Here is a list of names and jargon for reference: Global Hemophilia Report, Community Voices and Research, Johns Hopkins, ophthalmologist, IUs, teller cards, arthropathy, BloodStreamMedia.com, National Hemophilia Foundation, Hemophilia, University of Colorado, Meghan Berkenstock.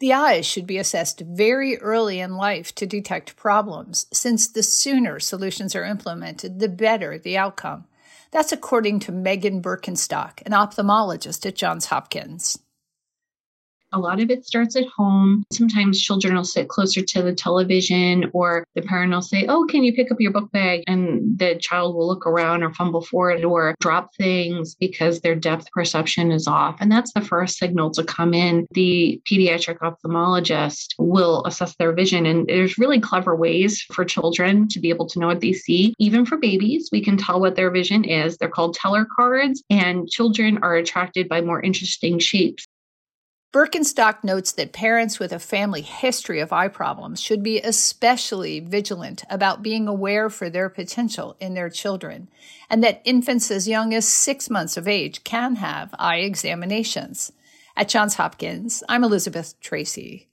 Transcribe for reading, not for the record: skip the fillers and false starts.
The eyes should be assessed very early in life to detect problems, since the sooner solutions are implemented, the better the outcome. That's according to Meghan Berkenstock, an ophthalmologist at Johns Hopkins. A lot of it starts at home. Sometimes children will sit closer to the television, or the parent will say, "Oh, can you pick up your book bag?" And the child will look around or fumble for it or drop things because their depth perception is off. And that's the first signal to come in. The pediatric ophthalmologist will assess their vision. And there's really clever ways for children to be able to know what they see. Even for babies, we can tell what their vision is. They're called teller cards, and children are attracted by more interesting shapes. Berkenstock notes that parents with a family history of eye problems should be especially vigilant about being aware for their potential in their children, and that infants as young as 6 months of age can have eye examinations. At Johns Hopkins, I'm Elizabeth Tracy.